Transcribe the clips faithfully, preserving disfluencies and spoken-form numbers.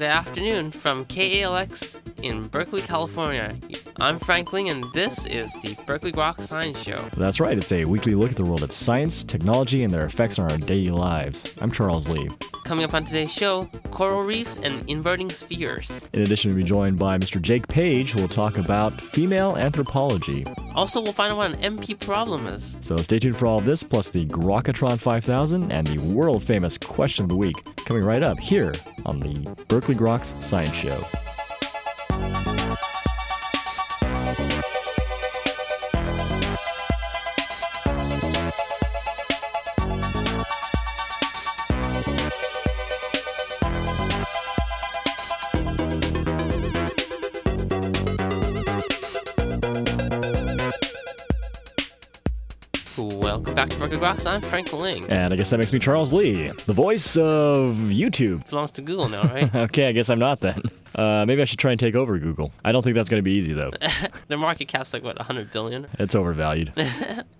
Saturday afternoon from K A L X in Berkeley, California. I'm Frank Ling, and this is the Berkeley Rock Science Show. That's right, it's a weekly look at the world of science, technology, and their effects on our daily lives. I'm Charles Lee. Coming up on today's show, coral reefs and inverting spheres. In addition, we'll be joined by Mister Jake Page, who will talk about female anthropology. Also, we'll find out what an M P problem is. So stay tuned for all of this, plus the Grokatron five thousand and the world-famous Question of the Week, coming right up here on the Berkeley Groks Science Show. Back to Berkeley Groks, I'm Frank Ling. And I guess that makes me Charles Lee, the voice of YouTube. Belongs to Google now, right? Okay, I guess I'm not then. Uh, maybe I should try and take over Google. I don't think that's going to be easy, though. Their market cap's like, what, one hundred billion dollars? It's overvalued.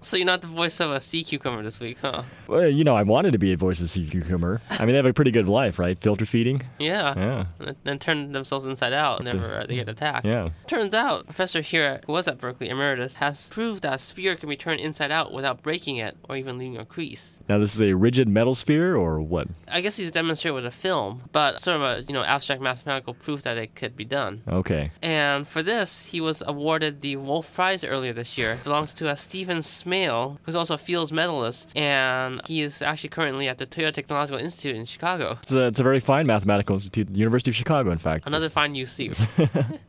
So you're not the voice of a sea cucumber this week, huh? Well, you know, I wanted to be a voice of sea cucumber. I mean, they have a pretty good life, right? Filter feeding? Yeah. Yeah. And then turn themselves inside out whenever they get attacked. Yeah. Turns out, professor here, who was at Berkeley Emeritus, has proved that a sphere can be turned inside out without breaking it or even leaving a crease. Now, this is a rigid metal sphere, or what? I guess he's demonstrated with a film, but sort of a, you know, abstract mathematical proof that it could be done. Okay. And for this, he was awarded the Wolf Prize earlier this year. It belongs to a Stephen Smale, who's also a Fields medalist, and he is actually currently at the Toyota Technological Institute in Chicago. It's a, it's a very fine mathematical institute, the University of Chicago, in fact. Another it's... fine U C.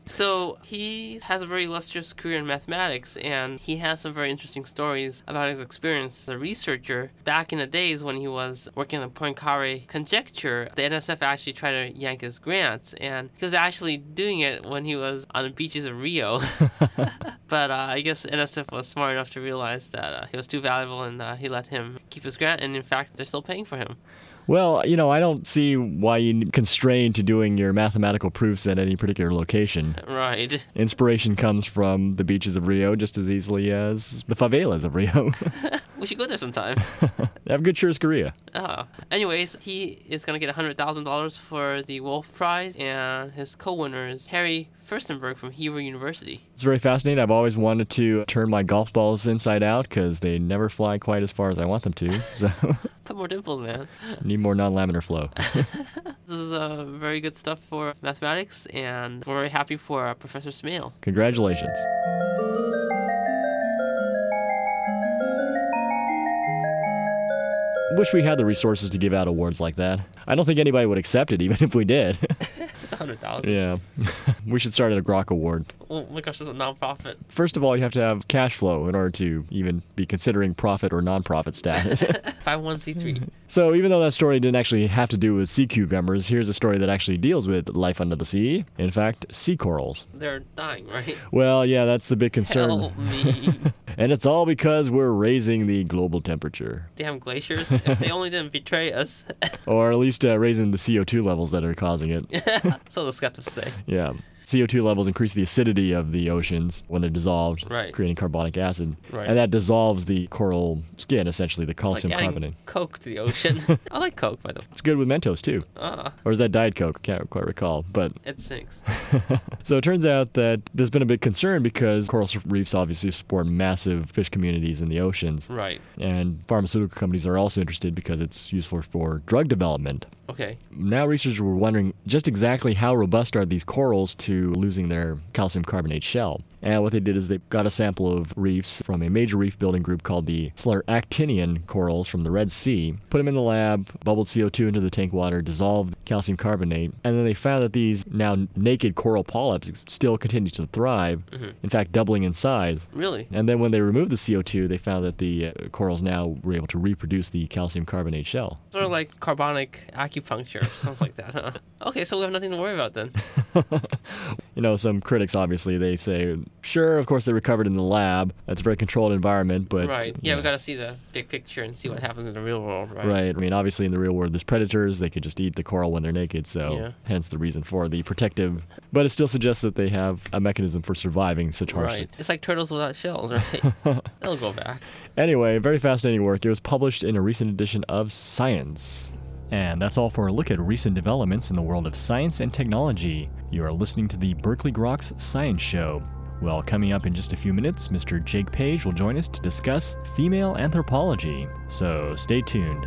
So he has a very illustrious career in mathematics, and he has some very interesting stories about his experience as a researcher. Back in the days when he was working on the Poincaré Conjecture, the N S F actually tried to yank his grants, and he was actually doing it when he was on the beaches of Rio. But uh, I guess N S F was smart enough to realize that uh, he was too valuable, and uh, he let him keep his grant, and in fact, they're still paying for him. Well, you know, I don't see why you're constrained to doing your mathematical proofs at any particular location. Right. Inspiration comes from the beaches of Rio just as easily as the favelas of Rio. We should go there sometime. Have good tourist Korea. Uh, anyways, he is going to get one hundred thousand dollars for the Wolf Prize, and his co-winner is Harry Furstenberg from Hebrew University. It's very fascinating. I've always wanted to turn my golf balls inside out because they never fly quite as far as I want them to. So. Put more dimples, man. Need more non-laminar flow. This is uh, very good stuff for mathematics, and we're very happy for uh, Professor Smale. Congratulations. Wish we had the resources to give out awards like that. I don't think anybody would accept it, even if we did. Just one hundred thousand dollars. Yeah. We should start at a Grok Award. Oh my gosh, this is a nonprofit. First of all, you have to have cash flow in order to even be considering profit or nonprofit status. five oh one c three. So even though that story didn't actually have to do with sea cucumbers, here's a story that actually deals with life under the sea. In fact, sea corals. They're dying, right? Well, yeah, that's the big concern. Help me. And it's all because we're raising the global temperature. Damn glaciers. If they only didn't betray us. Or at least uh, raising the C O two levels that are causing it. So the skeptics say. Yeah. C O two levels increase the acidity of the oceans when they're dissolved, right, creating carbonic acid. Right. And that dissolves the coral skin, essentially, the calcium it's like carbonate. Coke to the ocean. I like Coke, by the way. It's good with Mentos, too. Uh. Or is that Diet Coke? Can't quite recall. But it sinks. So it turns out that there's been a big concern because coral reefs obviously support massive fish communities in the oceans. Right. And pharmaceutical companies are also interested because it's useful for drug development. Okay. Now researchers were wondering just exactly how robust are these corals to losing their calcium carbonate shell. And what they did is they got a sample of reefs from a major reef building group called the scleractinian corals from the Red Sea, put them in the lab, bubbled C O two into the tank water, dissolved calcium carbonate, and then they found that these now naked coral polyps still continue to thrive, mm-hmm. in fact doubling in size. Really? And then when they removed the C O two, they found that the uh, corals now were able to reproduce the calcium carbonate shell. Sort of like carbonic acupuncture, sounds like that, huh? Okay, so we have nothing to worry about then. You know, some critics, obviously, they say, sure, of course, they recovered in the lab. That's a very controlled environment, but... Right. Yeah, we got to see the big picture and see what happens in the real world, right? Right. I mean, obviously, in the real world, there's predators. They could just eat the coral when they're naked, so yeah. Hence the reason for the protective... But it still suggests that they have a mechanism for surviving such harsh... Right. It's like turtles without shells, right? They'll go back. Anyway, very fascinating work. It was published in a recent edition of Science. And that's all for a look at recent developments in the world of science and technology. You are listening to the Berkeley Grox Science Show. Well, coming up in just a few minutes, Mister Jake Page will join us to discuss female anthropology. So stay tuned.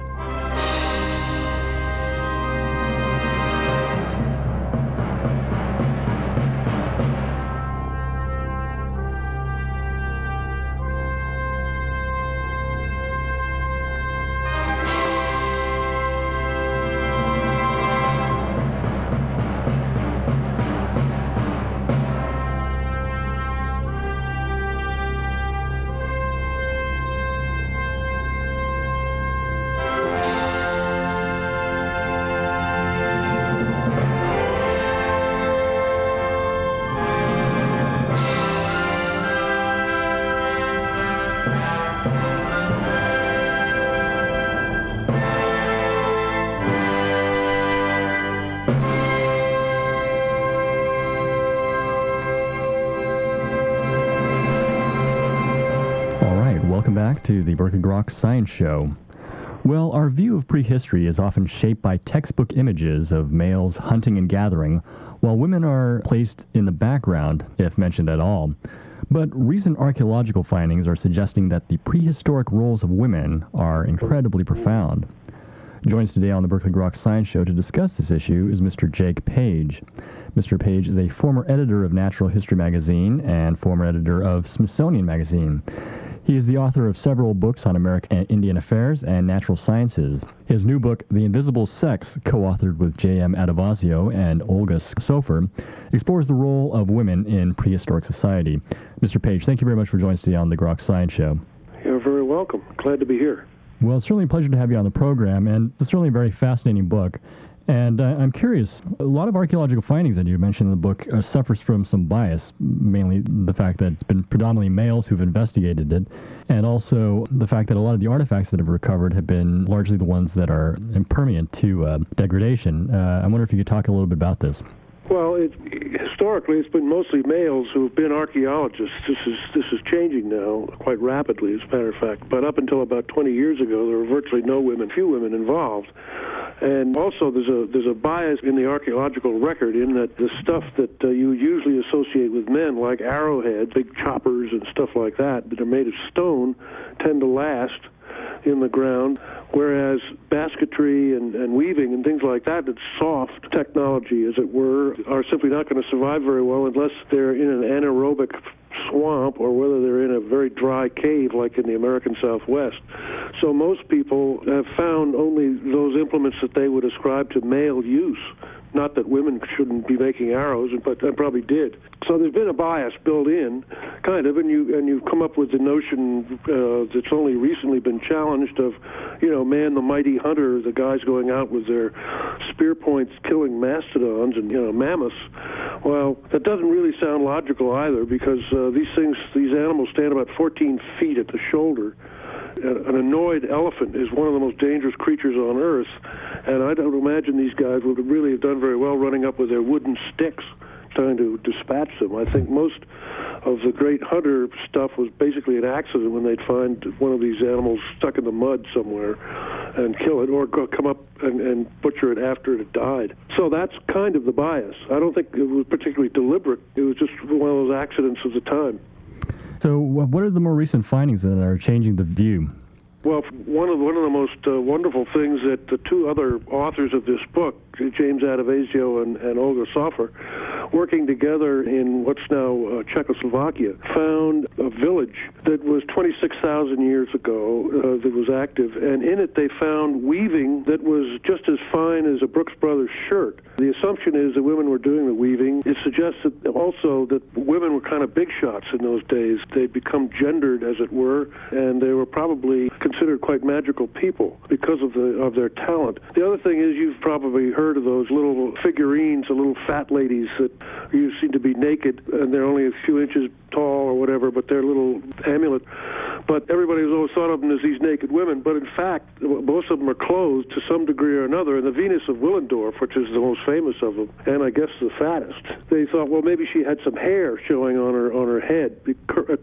To the Berkeley Grox Science Show. Well, our view of prehistory is often shaped by textbook images of males hunting and gathering, while women are placed in the background, if mentioned at all. But recent archaeological findings are suggesting that the prehistoric roles of women are incredibly profound. Joins today on the Berkeley Grox Science Show to discuss this issue is Mister Jake Page. Mister Page is a former editor of Natural History Magazine and former editor of Smithsonian Magazine. He is the author of several books on American and Indian affairs and natural sciences. His new book, The Invisible Sex, co-authored with J M Adovasio and Olga Soffer, explores the role of women in prehistoric society. Mister Page, thank you very much for joining us today on the Grox Science Show. You're very welcome. Glad to be here. Well, it's certainly a pleasure to have you on the program, and it's certainly a very fascinating book. And uh, I'm curious, a lot of archaeological findings that you mentioned in the book uh, suffers from some bias, mainly the fact that it's been predominantly males who've investigated it, and also the fact that a lot of the artifacts that have recovered have been largely the ones that are impermeant to uh, degradation. Uh, I wonder if you could talk a little bit about this. Well, it, historically, it's been mostly males who've been archaeologists. This is this is changing now quite rapidly, as a matter of fact. But up until about twenty years ago, there were virtually no women, few women involved. And also, there's a there's a bias in the archaeological record in that the stuff that uh, you usually associate with men, like arrowheads, big choppers, and stuff like that, that are made of stone, tend to last in the ground, whereas basketry and, and weaving and things like that, it's soft technology, as it were, are simply not going to survive very well unless they're in an anaerobic swamp or whether they're in a very dry cave like in the American Southwest. So most people have found only those implements that they would ascribe to male use. Not that women shouldn't be making arrows, but they probably did. So there's been a bias built in, kind of, and, you, and you've come up with the notion uh, that's only recently been challenged of, you know, man, the mighty hunter, the guys going out with their spear points killing mastodons and, you know, mammoths. Well, that doesn't really sound logical either, because uh, these things, these animals stand about fourteen feet at the shoulder. An annoyed elephant is one of the most dangerous creatures on Earth, and I don't imagine these guys would really have done very well running up with their wooden sticks trying to dispatch them. I think most of the great hunter stuff was basically an accident when they'd find one of these animals stuck in the mud somewhere and kill it, or go come up and, and butcher it after it had died. So that's kind of the bias. I don't think it was particularly deliberate. It was just one of those accidents of the time. So what are the more recent findings that are changing the view? Well, one of one of the most uh, wonderful things that the two other authors of this book, James Adovasio and, and Olga Soffer, working together in what's now uh, Czechoslovakia, found a village that was twenty-six thousand years ago uh, that was active, and in it they found weaving that was just as fine as a Brooks Brothers shirt. The assumption is that women were doing the weaving. It suggests that also that women were kind of big shots in those days. They'd become gendered, as it were, and they were probably considered quite magical people because of the of their talent. The other thing is, you've probably heard of those little figurines, the little fat ladies that you seem to be naked, and they're only a few inches tall or whatever, but they're little amulets. But everybody's always thought of them as these naked women, but in fact, most of them are clothed to some degree or another. And the Venus of Willendorf, which is the most famous of them, and I guess the fattest, they thought, well, maybe she had some hair showing on her on her head,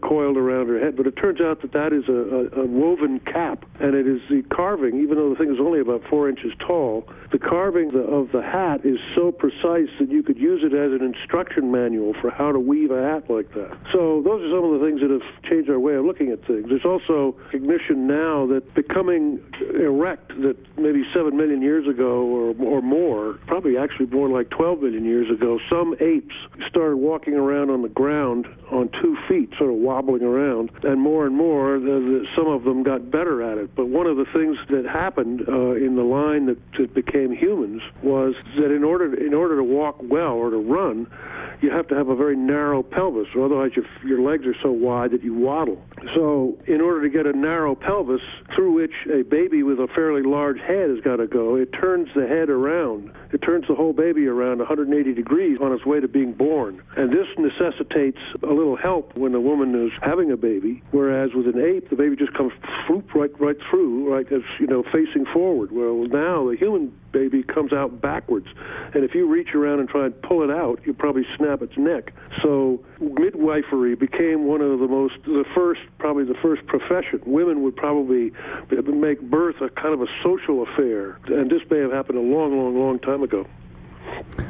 coiled around her head. But it turns out that that is a, a, a woven cap, and it is the carving, even though the thing is only about four inches tall, the carving of the hat is so precise that you could use it as an instruction manual for how to weave a hat like that. So those are some of the things that have changed our way of looking at things. There's also recognition now that becoming erect, that maybe seven million years ago or, or more, probably actually more like twelve million years ago, some apes started walking around on the ground on two feet, sort of wobbling around, and more and more, the, the, some of them got better at it. But one of the things that happened uh, in the line that, that became humans was that in order, in order to walk well or to run, you have to have a very narrow pelvis, or otherwise your, your legs are so wide that you waddle. So in order to get a narrow pelvis through which a baby with a fairly large head has got to go, it turns the head around. It turns the whole baby around one hundred eighty degrees on its way to being born. And this necessitates a little help when a woman is having a baby, whereas with an ape, the baby just comes floop right, right through, right, as, you know, facing forward. Well, now the human baby comes out backwards. And if you reach around and try and pull it out, you probably snap its neck. So midwifery became one of the most, the first, probably the first profession. Women would probably make birth a kind of a social affair. And this may have happened a long, long, long time ago.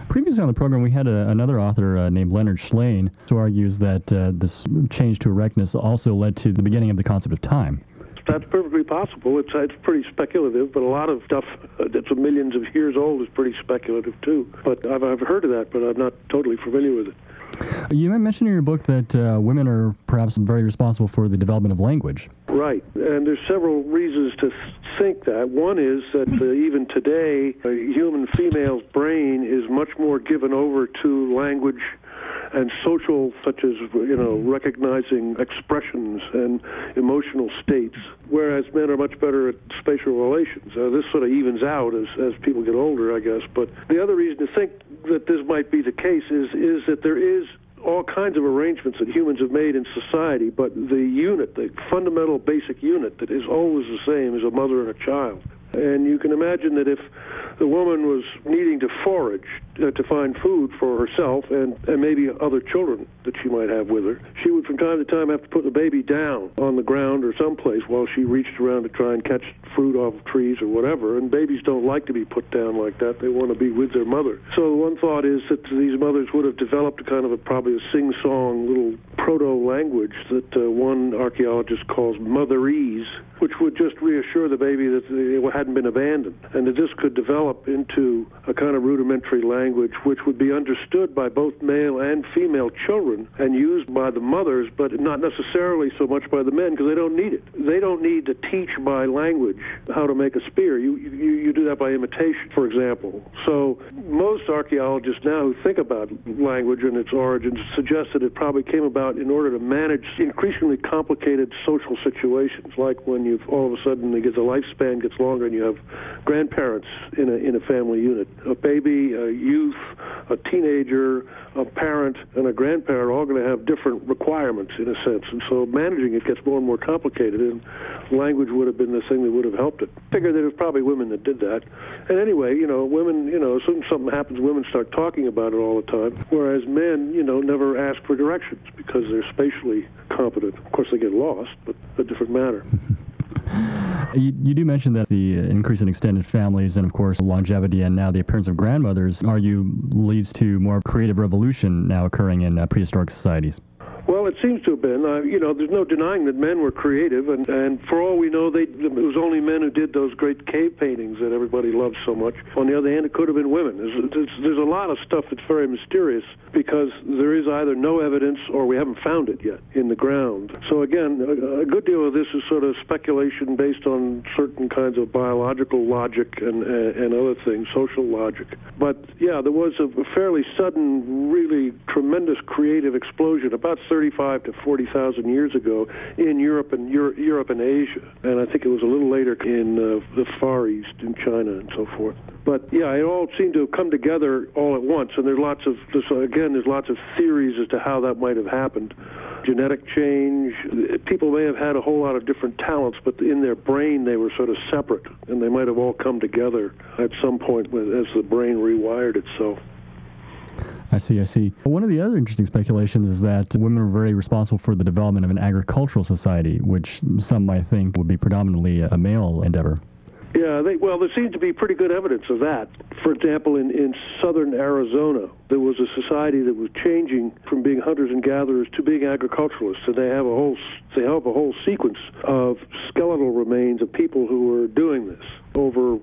Previously on the program, we had a, another author uh, named Leonard Schlain who argues that uh, this change to erectness also led to the beginning of the concept of time. That's perfectly possible. It's, it's pretty speculative, but a lot of stuff that's millions of years old is pretty speculative, too. But I've, I've heard of that, but I'm not totally familiar with it. You mentioned in your book that uh, women are perhaps very responsible for the development of language. Right, and there's several reasons to think that. One is that uh, even today, a human female's brain is much more given over to language and social, such as, you know, recognizing expressions and emotional states, whereas men are much better at spatial relations. Uh, this sort of evens out as, as people get older, I guess. But the other reason to think that this might be the case is, is that there is all kinds of arrangements that humans have made in society, but the unit, the fundamental basic unit that is always the same is a mother and a child. And you can imagine that if the woman was needing to forage uh, to find food for herself and, and maybe other children that she might have with her, she would from time to time have to put the baby down on the ground or someplace while she reached around to try and catch fruit off of trees or whatever. And babies don't like to be put down like that. They want to be with their mother. So one thought is that these mothers would have developed a kind of a, probably a sing-song little proto-language that uh, one archaeologist calls motherese, which would just reassure the baby that it hadn't been abandoned, and that this could develop into a kind of rudimentary language which would be understood by both male and female children and used by the mothers, but not necessarily so much by the men because they don't need it. They don't need to teach by language how to make a spear. You, you, you do that by imitation, for example. So most archaeologists now who think about language and its origins suggest that it probably came about in order to manage increasingly complicated social situations, like when you all of a sudden, the lifespan gets longer, and you have grandparents in a in a family unit. A baby, a youth, a teenager, a parent, and a grandparent are all going to have different requirements in a sense, and so managing it gets more and more complicated. And language would have been the thing that would have helped it. I figure that it was probably women that did that. And anyway, you know, women, you know, as soon as something happens, women start talking about it all the time, whereas men, you know, never ask for directions because they're spatially competent. Of course, they get lost, but a different matter. You, you do mention that the increase in extended families and, of course, longevity and now the appearance of grandmothers, argue, leads to more creative revolution now occurring in uh, prehistoric societies. Well, it seems to have been. Uh, you know, there's no denying that men were creative, and, and for all we know, they, it was only men who did those great cave paintings that everybody loves so much. On the other hand, it could have been women. There's, there's, there's a lot of stuff that's very mysterious because there is either no evidence or we haven't found it yet in the ground. So again, a, a good deal of this is sort of speculation based on certain kinds of biological logic and, and, and other things, social logic. But yeah, there was a fairly sudden, really tremendous creative explosion about thirty-five to forty thousand years ago in Europe and Euro Europe and Asia, and I think it was a little later in uh, the Far East, in China and so forth. But yeah, it all seemed to have come together all at once, and there's lots of this, again, there's lots of theories as to how that might have happened. Genetic change. People may have had a whole lot of different talents, but in their brain they were sort of separate, and they might have all come together at some point as the brain rewired itself. I see, I see. One of the other interesting speculations is that women were very responsible for the development of an agricultural society, which some might think would be predominantly a male endeavor. Yeah, they, well, there seems to be pretty good evidence of that. For example, in, in southern Arizona, there was a society that was changing from being hunters and gatherers to being agriculturalists, and they have a whole, they have a whole sequence of skeletal remains of people who were doing this over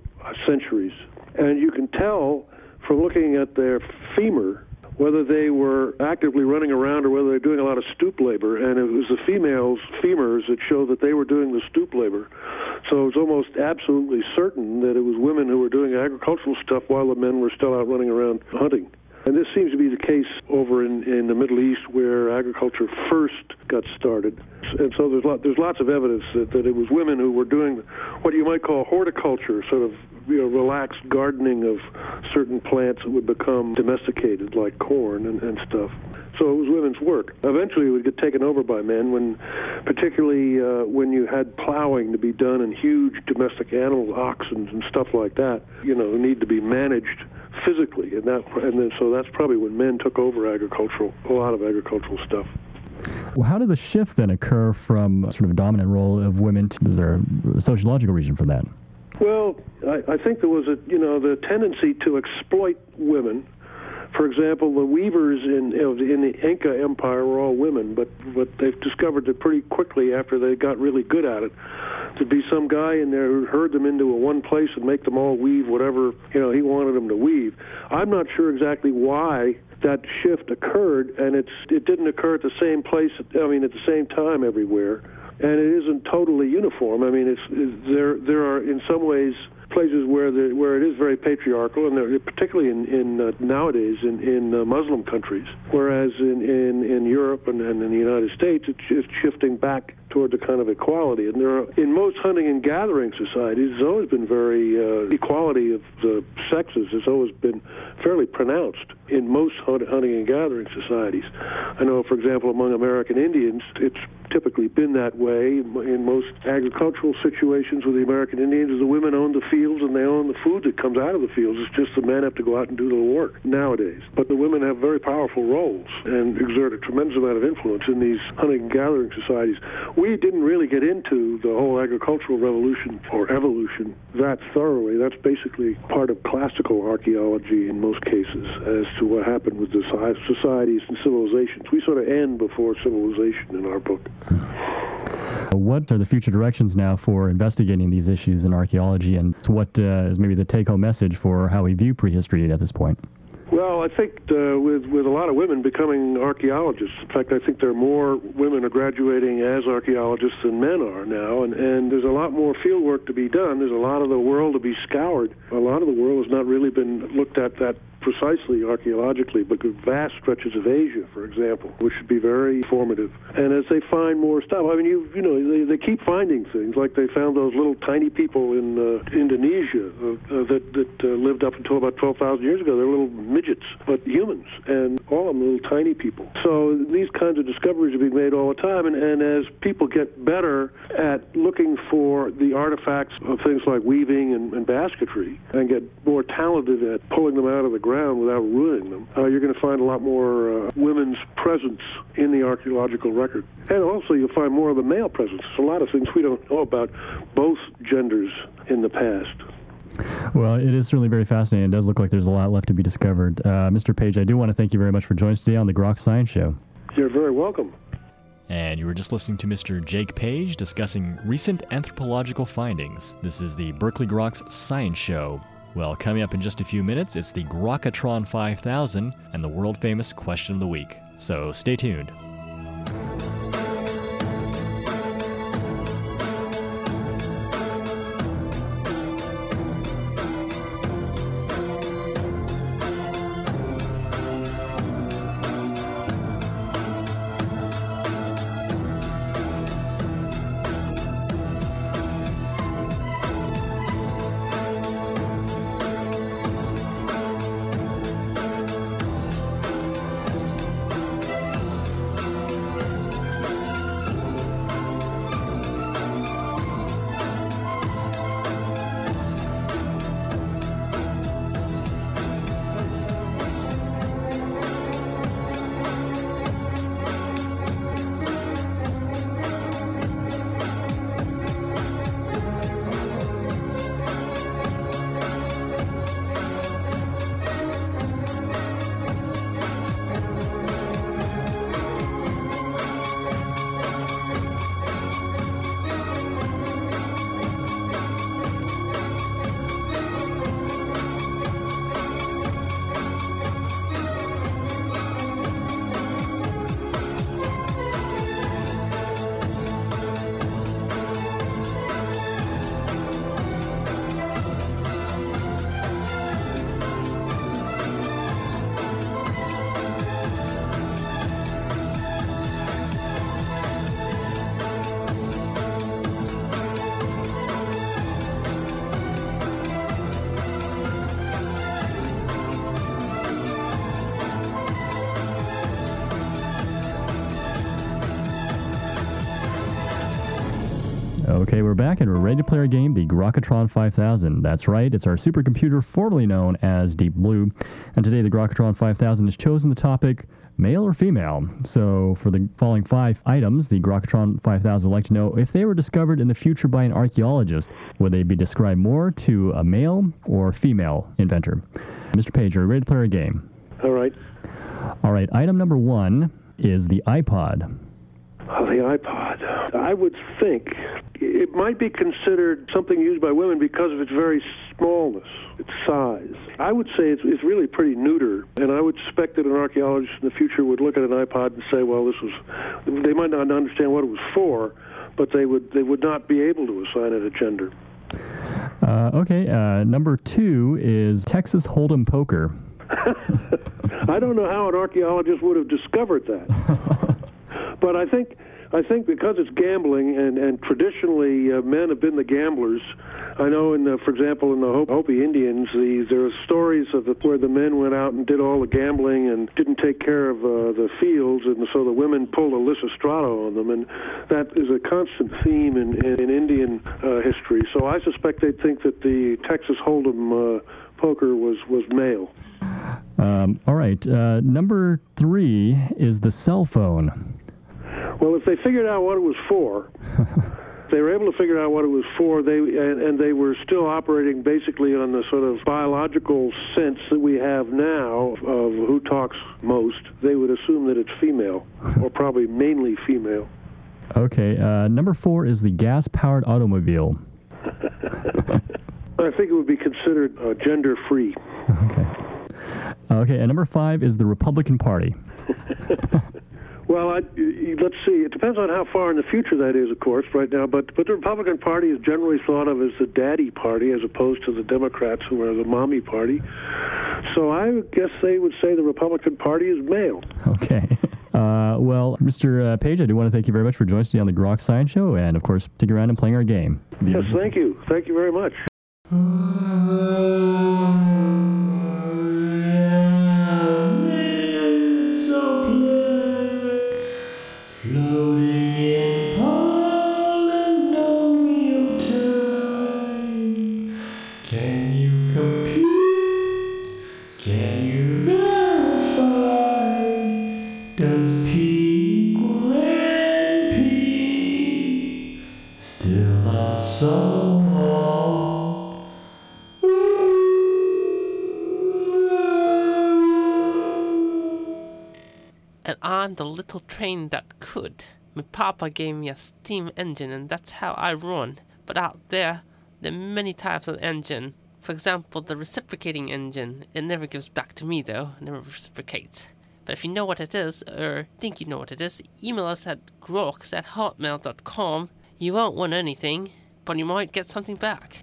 centuries. And you can tell from looking at their femur whether they were actively running around or whether they were doing a lot of stoop labor, and it was the females' femurs that show that they were doing the stoop labor. So it was almost absolutely certain that it was women who were doing agricultural stuff while the men were still out running around hunting. And this seems to be the case over in, in the Middle East, where agriculture first got started. And so there's, lot, there's lots of evidence that, that it was women who were doing what you might call horticulture, sort of you know, relaxed gardening of certain plants that would become domesticated, like corn and, and stuff. So it was women's work. Eventually it would get taken over by men, when, particularly uh, when you had plowing to be done and huge domestic animals, oxen and stuff like that, you know, need to be managed physically. And, that, and then, so that's probably when men took over agricultural, a lot of agricultural stuff. Well, how did the shift then occur from sort of a dominant role of women to, is there a sociological reason for that? Well, I, I think there was a, you know, the tendency to exploit women. For example, the weavers in, in the Inca Empire were all women, but, but they've discovered that pretty quickly after they got really good at it, there'd be some guy in there who herd them into a one place and make them all weave whatever, you know, he wanted them to weave. I'm not sure exactly why that shift occurred, and it's, it didn't occur at the same place, I mean, at the same time everywhere. And it isn't totally uniform. I mean, it's, it's, there, there are in some ways places where the, where it is very patriarchal, and there, particularly in, in uh, nowadays in, in uh, Muslim countries, whereas in, in, in Europe and, and in the United States, it's, it's shifting back toward the kind of equality. And there are, in most hunting and gathering societies, it's always been very, uh, equality of the sexes has always been fairly pronounced in most hunt, hunting and gathering societies. I know, for example, among American Indians, it's typically been that way. In most agricultural situations with the American Indians, the women own the fields and they own the food that comes out of the fields. It's just the men have to go out and do the work nowadays. But the women have very powerful roles and exert a tremendous amount of influence in these hunting and gathering societies. We didn't really get into the whole agricultural revolution or evolution that thoroughly. That's basically part of classical archaeology in most cases as to what happened with the societies and civilizations. We sort of end before civilization in our book. What are the future directions now for investigating these issues in archaeology, and what uh, is maybe the take-home message for how we view prehistory at this point? Well, I think uh, with, with a lot of women becoming archaeologists, in fact, I think there are more women are graduating as archaeologists than men are now, and, and there's a lot more field work to be done. There's a lot of the world to be scoured. A lot of the world has not really been looked at that precisely archaeologically, but vast stretches of Asia, for example, which should be very formative. And as they find more stuff, I mean, you you know, they, they keep finding things, like they found those little tiny people in uh, Indonesia uh, uh, that, that uh, lived up until about twelve thousand years ago. They were little midgets, but humans, and all of them little tiny people. So these kinds of discoveries are being made all the time, and, and as people get better at looking for the artifacts of things like weaving and, and basketry, and get more talented at pulling them out of the ground without ruining them, uh, you're going to find a lot more uh, women's presence in the archaeological record. And also you'll find more of the male presence. There's a lot of things we don't know about both genders in the past. Well, it is certainly very fascinating. It does look like there's a lot left to be discovered. Uh, Mister Page, I do want to thank you very much for joining us today on the Grok Science Show. You're very welcome. And you were just listening to Mister Jake Page discussing recent anthropological findings. This is the Berkeley Grok's Science Show. Well, coming up in just a few minutes, it's the Grokatron five thousand and the world-famous Question of the Week. So stay tuned. Okay, we're back and we're ready to play our game, the Grokatron five thousand. That's right, it's our supercomputer formerly known as Deep Blue. And today the Grokatron five thousand has chosen the topic, male or female. So for the following five items, the Grokatron five thousand would like to know if they were discovered in the future by an archaeologist, would they be described more to a male or female inventor? Mister Page, are you ready to play our game? All right. All right, item number one is the iPod. Oh, the iPod. I would think it might be considered something used by women because of its very smallness, its size. I would say it's, it's really pretty neuter, and I would suspect that an archaeologist in the future would look at an iPod and say, well, this was, they might not understand what it was for, but they would, they would not be able to assign it a gender. Uh, okay, uh, number two is Texas Hold'em Poker. I don't know how an archaeologist would have discovered that. But I think, I think because it's gambling, and, and traditionally uh, men have been the gamblers. I know, in the, for example, in the Hopi Indians, the, there are stories of the, where the men went out and did all the gambling and didn't take care of uh, the fields, and so the women pulled a Lysistrato on them, and that is a constant theme in, in, in Indian uh, history. So I suspect they'd think that the Texas Hold'em uh, poker was, was male. Um, all right. Uh, number three is the cell phone. Well, if they figured out what it was for, if they were able to figure out what it was for, they and, and they were still operating basically on the sort of biological sense that we have now of who talks most, they would assume that it's female, or probably mainly female. Okay, uh, number four is the gas-powered automobile. I think it would be considered uh, gender-free. Okay. Okay, and number five is the Republican Party. Well, I, let's see. It depends on how far in the future that is, of course, right now. But, but the Republican Party is generally thought of as the daddy party as opposed to the Democrats, who are the mommy party. So I guess they would say the Republican Party is male. Okay. Uh, well, Mister Uh, Page, I do want to thank you very much for joining us on the Grok Science Show and, of course, sticking around and playing our game. The yes, thank you. Thank you very much. The little train that could. My papa gave me a steam engine, and that's how I run. But out there, there are many types of engine. For example, the reciprocating engine. It never gives back to me, though. It never reciprocates. But if you know what it is, or think you know what it is, email us at groks at hotmail dot com. You won't want anything, but you might get something back.